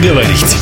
говорить.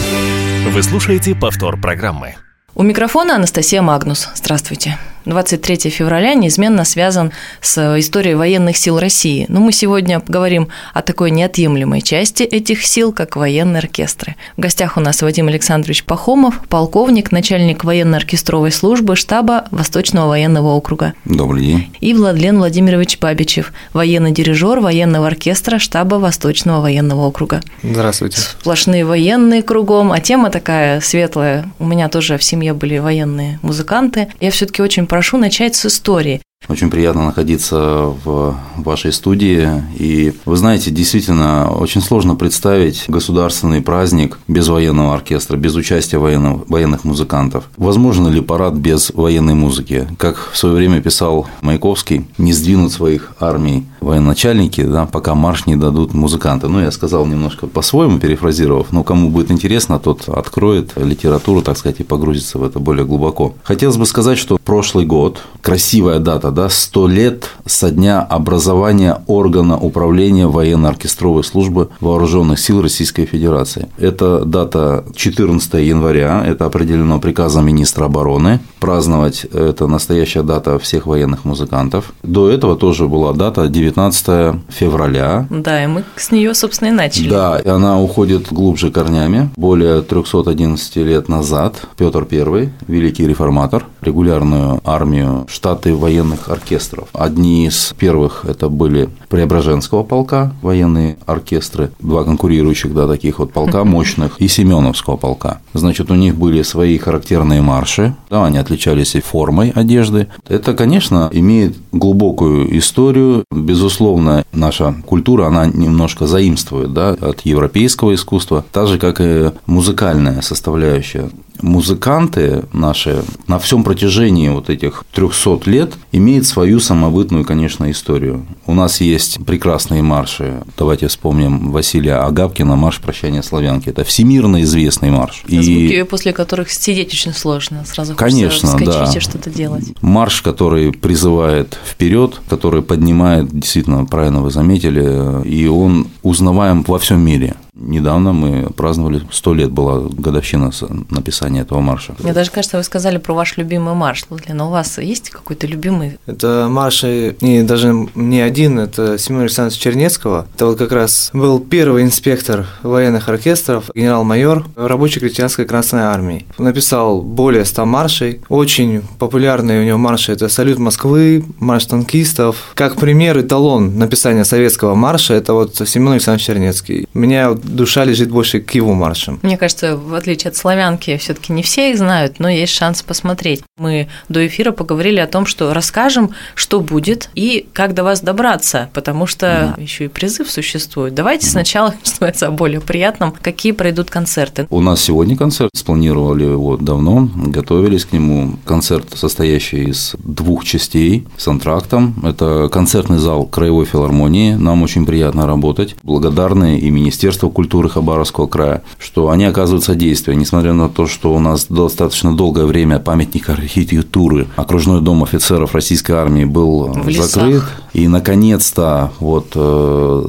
Вы слушаете повтор программы. У микрофона Анастасия Магнус. Здравствуйте. 23 февраля неизменно связан с историей военных сил России. Но мы сегодня говорим о такой неотъемлемой части этих сил, как военные оркестры. В гостях у нас Вадим Александрович Пахомов, полковник, начальник военно-оркестровой службы штаба Восточного военного округа. Добрый день. И Владлен Владимирович Бабичев, военный дирижер военного оркестра штаба Восточного военного округа. Здравствуйте. Сплошные военные кругом, а тема такая светлая. У меня тоже в семье были военные музыканты. Я все-таки очень прошу начать с истории. Очень приятно находиться в вашей студии. И вы знаете, действительно, очень сложно представить государственный праздник без военного оркестра, без участия военных музыкантов. Возможно ли парад без военной музыки? Как в свое время писал Маяковский, не сдвинут своих армий военачальники, да, пока марш не дадут музыканты. Ну, я сказал немножко по-своему, перефразировав, но кому будет интересно, тот откроет литературу, так сказать, и погрузится в это более глубоко. Хотелось бы сказать, что прошлый год, красивая дата, 100 лет со дня образования органа управления военно-оркестровой службы Вооруженных сил Российской Федерации. Это дата 14 января, это определено приказом министра обороны. Праздновать это настоящая дата всех военных музыкантов. До этого тоже была дата 19 февраля. Да, и мы с нее, собственно, и начали. Да, и она уходит глубже корнями. Более 311 лет назад Петр I, великий реформатор, регулярную армию, штаты военных оркестров. Одни из первых это были Преображенского полка, военные оркестры, два конкурирующих, да, таких вот полка мощных, и Семеновского полка. Значит, у них были свои характерные марши, да, они отличались и формой одежды. Это, конечно, имеет глубокую историю. Безусловно, наша культура, она немножко заимствует, да, от европейского искусства, так же, как и музыкальная составляющая. Музыканты наши на всем протяжении вот этих 300 лет имеют свою самобытную, конечно, историю. У нас есть прекрасные марши. Давайте вспомним Василия Агапкина, марш «Прощание славянки». Это всемирно известный марш. Звуки, после которых сидеть очень сложно. Сразу конечно, хочется вскочить, да, и что-то делать. Марш, который призывает вперед, который поднимает, действительно, правильно вы заметили, и он узнаваем во всем мире. Недавно мы праздновали, 100 лет была годовщина написания этого марша. Мне даже кажется, вы сказали про ваш любимый марш, Лутлин, а у вас есть какой-то любимый? Это марш, и даже не один, это Семёна Александровича Чернецкого. Это вот как раз был первый инспектор военных оркестров, генерал-майор рабочей крестьянской Красной Армии. Написал более 100 маршей. Очень популярные у него марши – это «Салют Москвы», «Марш танкистов». Как пример, эталон написания советского марша – это вот Семён Александрович Чернецкий. Меня душа лежит больше к его маршам. Мне кажется, в отличие от славянки, все-таки не все их знают, но есть шанс посмотреть. Мы до эфира поговорили о том, что расскажем, что будет и как до вас добраться, потому что еще и призыв существует. Давайте сначала, что называется, о более приятном. Какие пройдут концерты? У нас сегодня концерт, спланировали его давно, готовились к нему. Концерт, состоящий из двух частей с антрактом. Это концертный зал Краевой филармонии. Нам очень приятно работать. Благодарны и Министерству культуры Хабаровского края, что они оказывают содействие, несмотря на то, что у нас достаточно долгое время памятник архитектуры, окружной дом офицеров Российской армии был закрыт, и наконец-то вот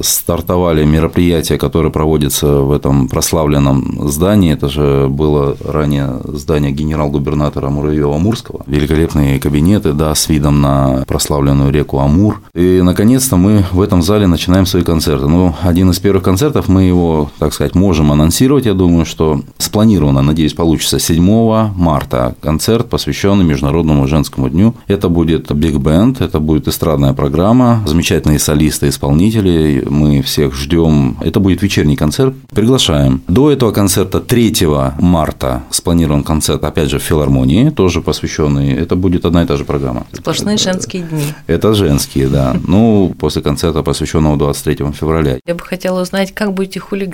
стартовали мероприятия, которые проводятся в этом прославленном здании, это же было ранее здание генерал-губернатора Муравьев-Амурского, великолепные кабинеты, да, с видом на прославленную реку Амур, и наконец-то мы в этом зале начинаем свои концерты. Ну, один из первых концертов, мы его, так сказать, можем анонсировать. Я думаю, что спланировано, надеюсь, получится 7 марта концерт, посвященный Международному женскому дню. Это будет биг-бенд, это будет эстрадная программа, замечательные солисты, исполнители. Мы всех ждем. Это будет вечерний концерт. Приглашаем. До этого концерта 3 марта спланирован концерт, опять же, в филармонии, тоже посвященный. Это будет одна и та же программа. Сплошные женские дни. Это женские, да. Ну, после концерта, посвященного 23 февраля. Я бы хотела узнать, как будете хулиганить.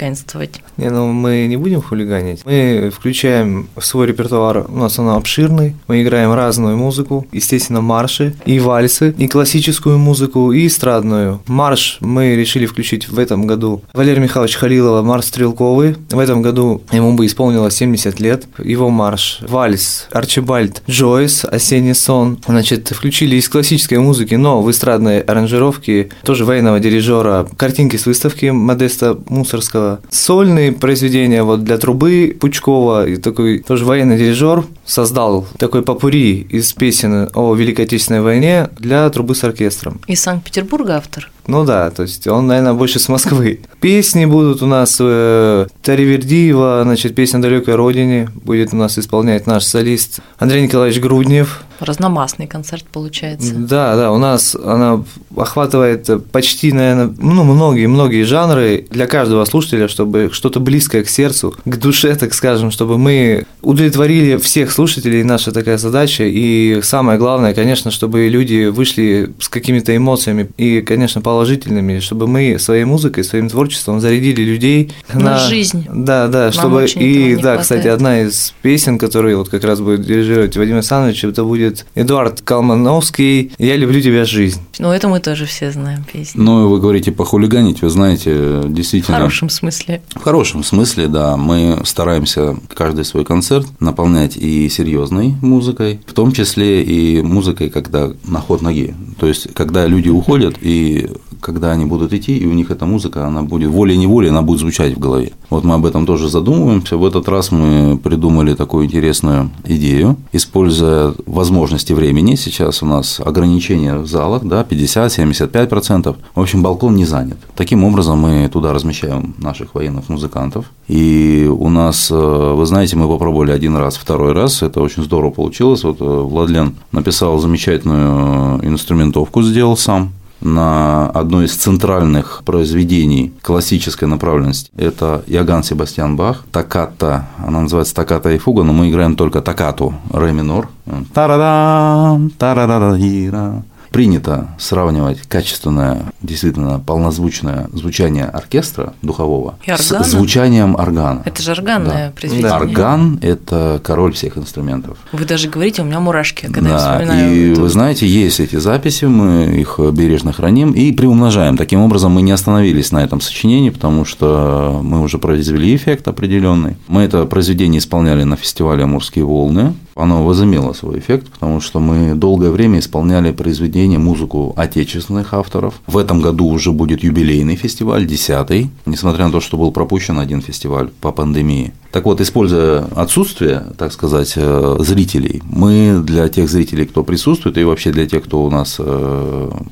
Не, ну мы не будем хулиганить. Мы включаем в свой репертуар, у нас он обширный. Мы играем разную музыку, естественно, марши и вальсы, и классическую музыку. музыку и эстрадную. Марш мы решили включить в этом году Валерия Михайловича Халилова, марш стрелковый. В этом году ему бы исполнилось 70 лет. Его марш, вальс, Арчибальд Джойс, «Осенний сон». Значит, включили из классической музыки, но в эстрадной аранжировке тоже военного дирижера «Картинки с выставки» Модеста Мусоргского. Сольные произведения вот для трубы Пучкова, и такой тоже военный дирижер создал такой попурри из песен о Великой Отечественной войне для трубы с оркестром. Из Санкт-Петербурга автор? Ну да, то есть он, наверное, больше с Москвы. Песни будут у нас Таривердиева, значит, песня о далекой родине будет у нас исполнять наш солист Андрей Николаевич Груднев. Разномастный концерт получается. Да, да, у нас она охватывает почти, наверное, многие жанры для каждого слушателя, чтобы что-то близкое к сердцу, к душе, так скажем, чтобы мы удовлетворили всех слушателей, наша такая задача, и самое главное, конечно, чтобы люди вышли с какими-то эмоциями и, конечно, положительными, чтобы мы своей музыкой, своим творчеством зарядили людей на жизнь. Да, да, нам чтобы очень этого не хватает. Кстати, одна из песен, которую вот как раз будет дирижировать Вадим Александрович, это будет Эдуард Калмановский «Я люблю тебя, жизнь». Ну, это мы тоже все знаем песню. Ну, вы говорите похулиганить, вы знаете, действительно… В хорошем смысле. В хорошем смысле, да. Мы стараемся каждый свой концерт наполнять и серьезной музыкой, в том числе и музыкой, когда на ход ноги. То есть, когда люди уходят, и когда они будут идти, и у них эта музыка, она будет волей-неволей, она будет звучать в голове. Вот мы об этом тоже задумываемся. В этот раз мы придумали такую интересную идею, используя возможности времени. Сейчас у нас ограничения в залах, да, 50-75%. В общем, балкон не занят. Таким образом, мы туда размещаем наших военных музыкантов. И у нас, вы знаете, мы попробовали один раз, второй раз. Это очень здорово получилось. Вот Владлен написал замечательную инструментовку, сделал сам. На одно из центральных произведений классической направленности. Это Иоганн Себастьян Бах, «Токката». Она называется «Токката и фуга», но мы играем только токкату, ре минор. Та-ра-дам, та-ра-ра-ра-ра. Принято сравнивать качественное, действительно полнозвучное звучание оркестра духового с звучанием органа. Это же органное, да, произведение. Да. Орган – это король всех инструментов. Вы даже говорите, у меня мурашки, когда я вспоминаю. И вы знаете, есть эти записи, мы их бережно храним и приумножаем. Таким образом, мы не остановились на этом сочинении, потому что мы уже произвели эффект определенный. Мы это произведение исполняли на фестивале «Амурские волны». Оно возымело свой эффект, потому что мы долгое время исполняли произведения, музыку отечественных авторов. В этом году уже будет юбилейный фестиваль, 10-й, несмотря на то, что был пропущен один фестиваль по пандемии. Так вот, используя отсутствие, так сказать, зрителей, мы для тех зрителей, кто присутствует, и вообще для тех, кто у нас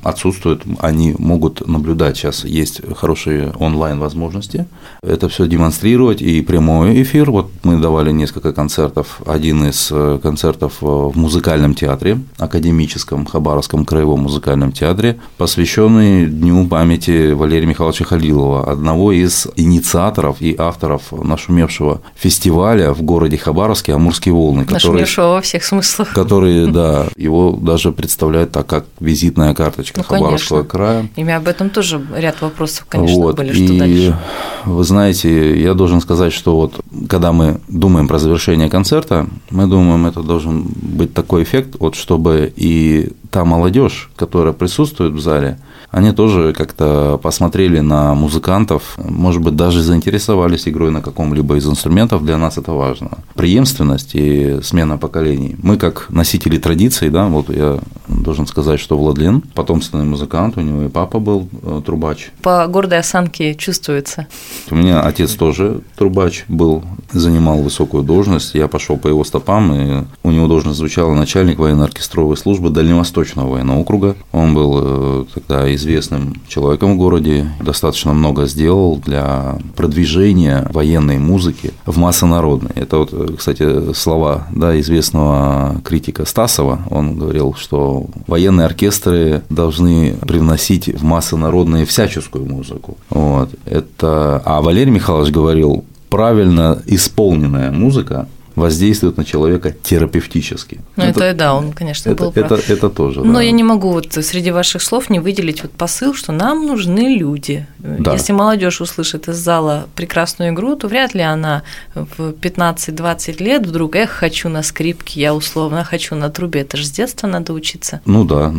отсутствует, они могут наблюдать. Сейчас есть хорошие онлайн-возможности это все демонстрировать, и прямой эфир. Вот мы давали несколько концертов. Один из концертов в музыкальном театре, академическом, Хабаровском краевом музыкальном театре, посвященный Дню памяти Валерия Михайловича Халилова, одного из инициаторов и авторов нашумевшего фестиваля в городе Хабаровске «Амурские волны», нашумевшего во всех смыслах, который, да, его даже представляют так, как визитная карточка, ну, Хабаровского, конечно, края. И об этом тоже ряд вопросов, конечно, вот, были, что и дальше. Вы знаете, я должен сказать, что вот когда мы думаем про завершение концерта, мы думаем, это должен быть такой эффект, вот, чтобы и та молодежь, которая присутствует в зале, они тоже как-то посмотрели на музыкантов, может быть, даже заинтересовались игрой на каком-либо из инструментов. Для нас это важно. Преемственность и смена поколений. Мы как носители традиций, да, вот я должен сказать, что Владлен потомственный музыкант, у него и папа был трубач. По гордой осанке чувствуется. У меня отец тоже трубач был, занимал высокую должность, я пошел по его стопам, и у него должность звучала начальник военно-оркестровой службы Дальневосточного военного округа. Он был тогда известным человеком в городе, достаточно много сделал для продвижения военной музыки в массонародной. Это вот, кстати, слова, да, известного критика Стасова. Он говорил, что военные оркестры должны привносить в массонародные всяческую музыку. Вот. Это... А Валерий Михайлович говорил, правильно исполненная музыка воздействует на человека терапевтически. Ну, это да, он, конечно, был прав. Это тоже. Но да. Я не могу вот среди ваших слов не выделить вот посыл, что нам нужны люди. Да. Если молодежь услышит из зала прекрасную игру, то вряд ли она в 15-20 лет вдруг, хочу на скрипке, я условно хочу на трубе, это же с детства надо учиться. Ну да,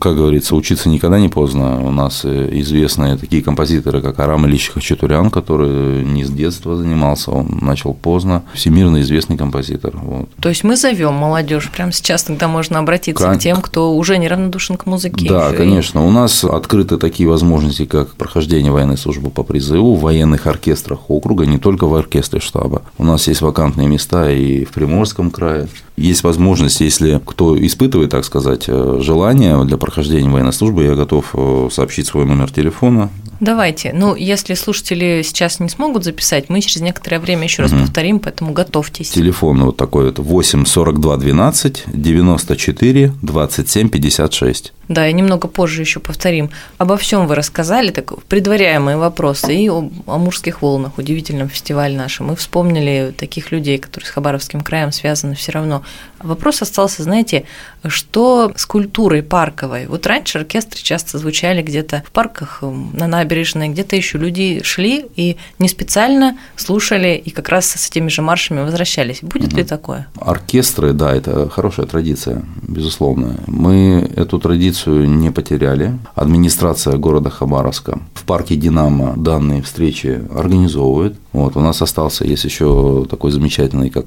как говорится, учиться никогда не поздно. У нас известные такие композиторы, как Арам Ильич Хачатурян, который не с детства занимался, он начал поздно, всемирно известный композитор. Вот. То есть мы зовем молодежь прямо сейчас, тогда можно обратиться к тем, кто уже неравнодушен к музыке. Да, конечно. У нас открыты такие возможности, как прохождение военной службы по призыву в военных оркестрах округа, не только в оркестре штаба. У нас есть вакантные места и в Приморском крае. Есть возможность, если кто испытывает, так сказать, желание для прохождения военной службы, я готов сообщить свой номер телефона. Давайте. Если слушатели сейчас не смогут записать, мы через некоторое время еще раз повторим, поэтому готовьтесь. Телефон вот такой вот 8-42-12-94-27-56. Да, и немного позже еще повторим. Обо всем вы рассказали, так предваряемые вопросы и об Амурских волнах, удивительном фестивале нашем. Мы вспомнили таких людей, которые с Хабаровским краем связаны все равно. Вопрос остался, знаете, что с культурой парковой? Вот раньше оркестры часто звучали где-то в парках, на набережной, где-то еще люди шли и не специально слушали, и как раз с теми же маршами возвращались. Будет ли такое? Оркестры, да, это хорошая традиция, безусловно. Мы эту традицию не потеряли. Администрация города Хабаровска в парке «Динамо» данные встречи организовывает. У нас остался, есть еще такой замечательный, как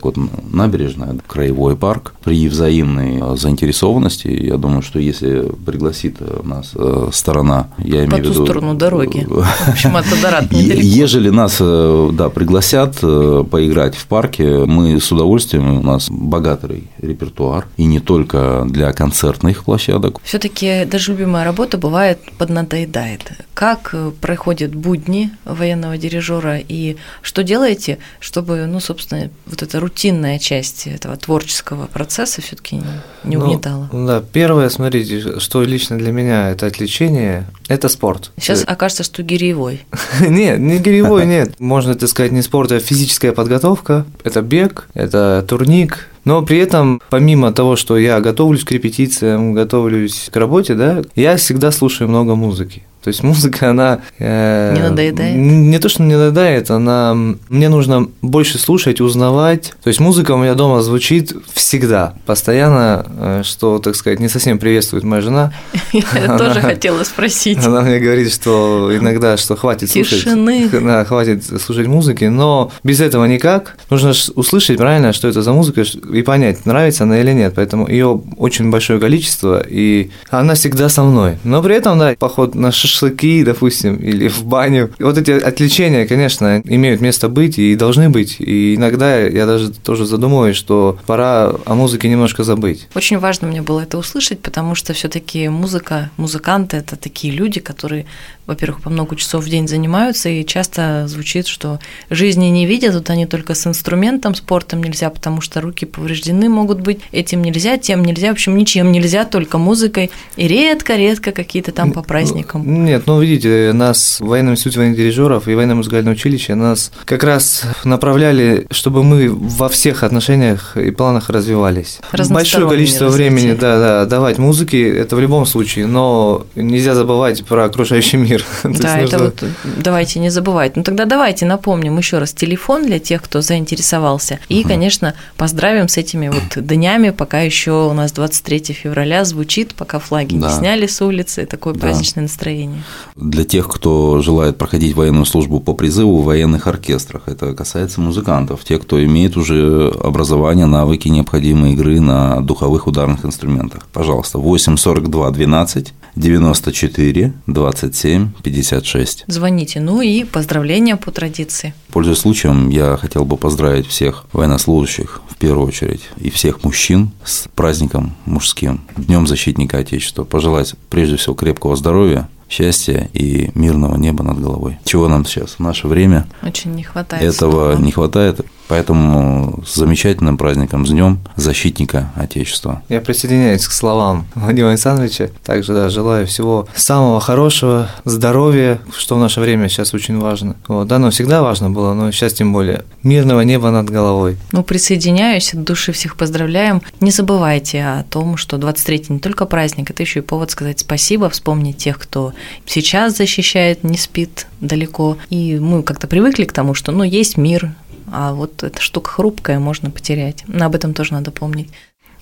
набережная, краевой парк. При взаимной заинтересованности, я думаю, что если пригласит нас сторона, я имею в виду… По ту сторону дороги, в общем, от Тодорат недалеко. Ежели нас, да, пригласят поиграть в парке, мы с удовольствием, у нас богатый репертуар, и не только для концертных площадок. Все-таки даже любимая работа бывает поднадоедает. Как проходят будни военного дирижера и… Что делаете, чтобы, собственно, вот эта рутинная часть этого творческого процесса все-таки не угнетала? Да, первое, смотрите, что лично для меня это отвлечение, это спорт. Сейчас окажется, что гиреевой. Нет, не гиреевой, нет. Можно это сказать не спорт, а физическая подготовка. Это бег, это турник. Но при этом, помимо того, что я готовлюсь к репетициям, готовлюсь к работе, да, я всегда слушаю много музыки. То есть музыка, она… не надоедает? Не то, что не надоедает, она… Мне нужно больше слушать, узнавать. То есть музыка у меня дома звучит всегда, постоянно, что, так сказать, не совсем приветствует моя жена. Я тоже хотела спросить. Она мне говорит, что иногда, что хватит слушать… Тишины. Да, хватит слушать музыки, но без этого никак. Нужно услышать правильно, что это за музыка, и понять, нравится она или нет. Поэтому ее очень большое количество, и она всегда со мной. Но при этом, да, поход на шашлыки, допустим, или в баню. Вот эти отвлечения, конечно, имеют место быть и должны быть. И иногда я даже тоже задумываюсь, что пора о музыке немножко забыть. Очень важно мне было это услышать, потому что все-таки музыканты – это такие люди, которые, во-первых, по много часов в день занимаются, и часто звучит, что жизни не видят, вот они только с инструментом, спортом нельзя, потому что руки повреждены могут быть, этим нельзя, тем нельзя, в общем, ничем нельзя, только музыкой, и редко-редко какие-то там по праздникам. Нет, видите, нас в военном институте военных дирижеров и военно-музыкальном училище нас как раз направляли, чтобы мы во всех отношениях и планах развивались. Большое количество времени давать музыке, это в любом случае, но нельзя забывать про окружающий мир. Да, это вот давайте не забывать. Тогда давайте напомним еще раз телефон для тех, кто заинтересовался. И, конечно, поздравим с этими днями, пока еще у нас 23 февраля звучит, пока флаги не сняли с улицы, такое праздничное настроение. Для тех, кто желает проходить военную службу по призыву в военных оркестрах, это касается музыкантов, те, кто имеет уже образование, навыки необходимой игры на духовых ударных инструментах. Пожалуйста, 8-42-12-94-27-56. Звоните. И поздравления по традиции. Пользуясь случаем, я хотел бы поздравить всех военнослужащих, в первую очередь, и всех мужчин с праздником мужским, Днем защитника Отечества. Пожелать, прежде всего, крепкого здоровья, счастья и мирного неба над головой. Чего нам сейчас в наше время? Очень не хватает. Этого не хватает. Поэтому с замечательным праздником, с Днем Защитника Отечества. Я присоединяюсь к словам Владимира Александровича. Также желаю всего самого хорошего, здоровья, что в наше время сейчас очень важно. Оно всегда важно было, но сейчас тем более. Мирного неба над головой. Присоединяюсь, от души всех поздравляем. Не забывайте о том, что 23-й не только праздник, это еще и повод сказать спасибо, вспомнить тех, кто сейчас защищает, не спит далеко. И мы как-то привыкли к тому, что есть мир, а эта штука хрупкая, можно потерять. Об этом тоже надо помнить.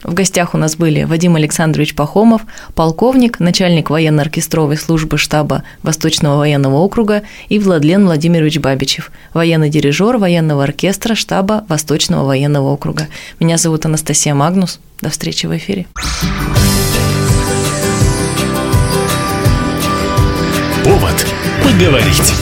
В гостях у нас были Вадим Александрович Пахомов, полковник, начальник военно-оркестровой службы штаба Восточного военного округа, и Владлен Владимирович Бабичев, военный дирижер военного оркестра штаба Восточного военного округа. Меня зовут Анастасия Магнус. До встречи в эфире. Повод поговорить.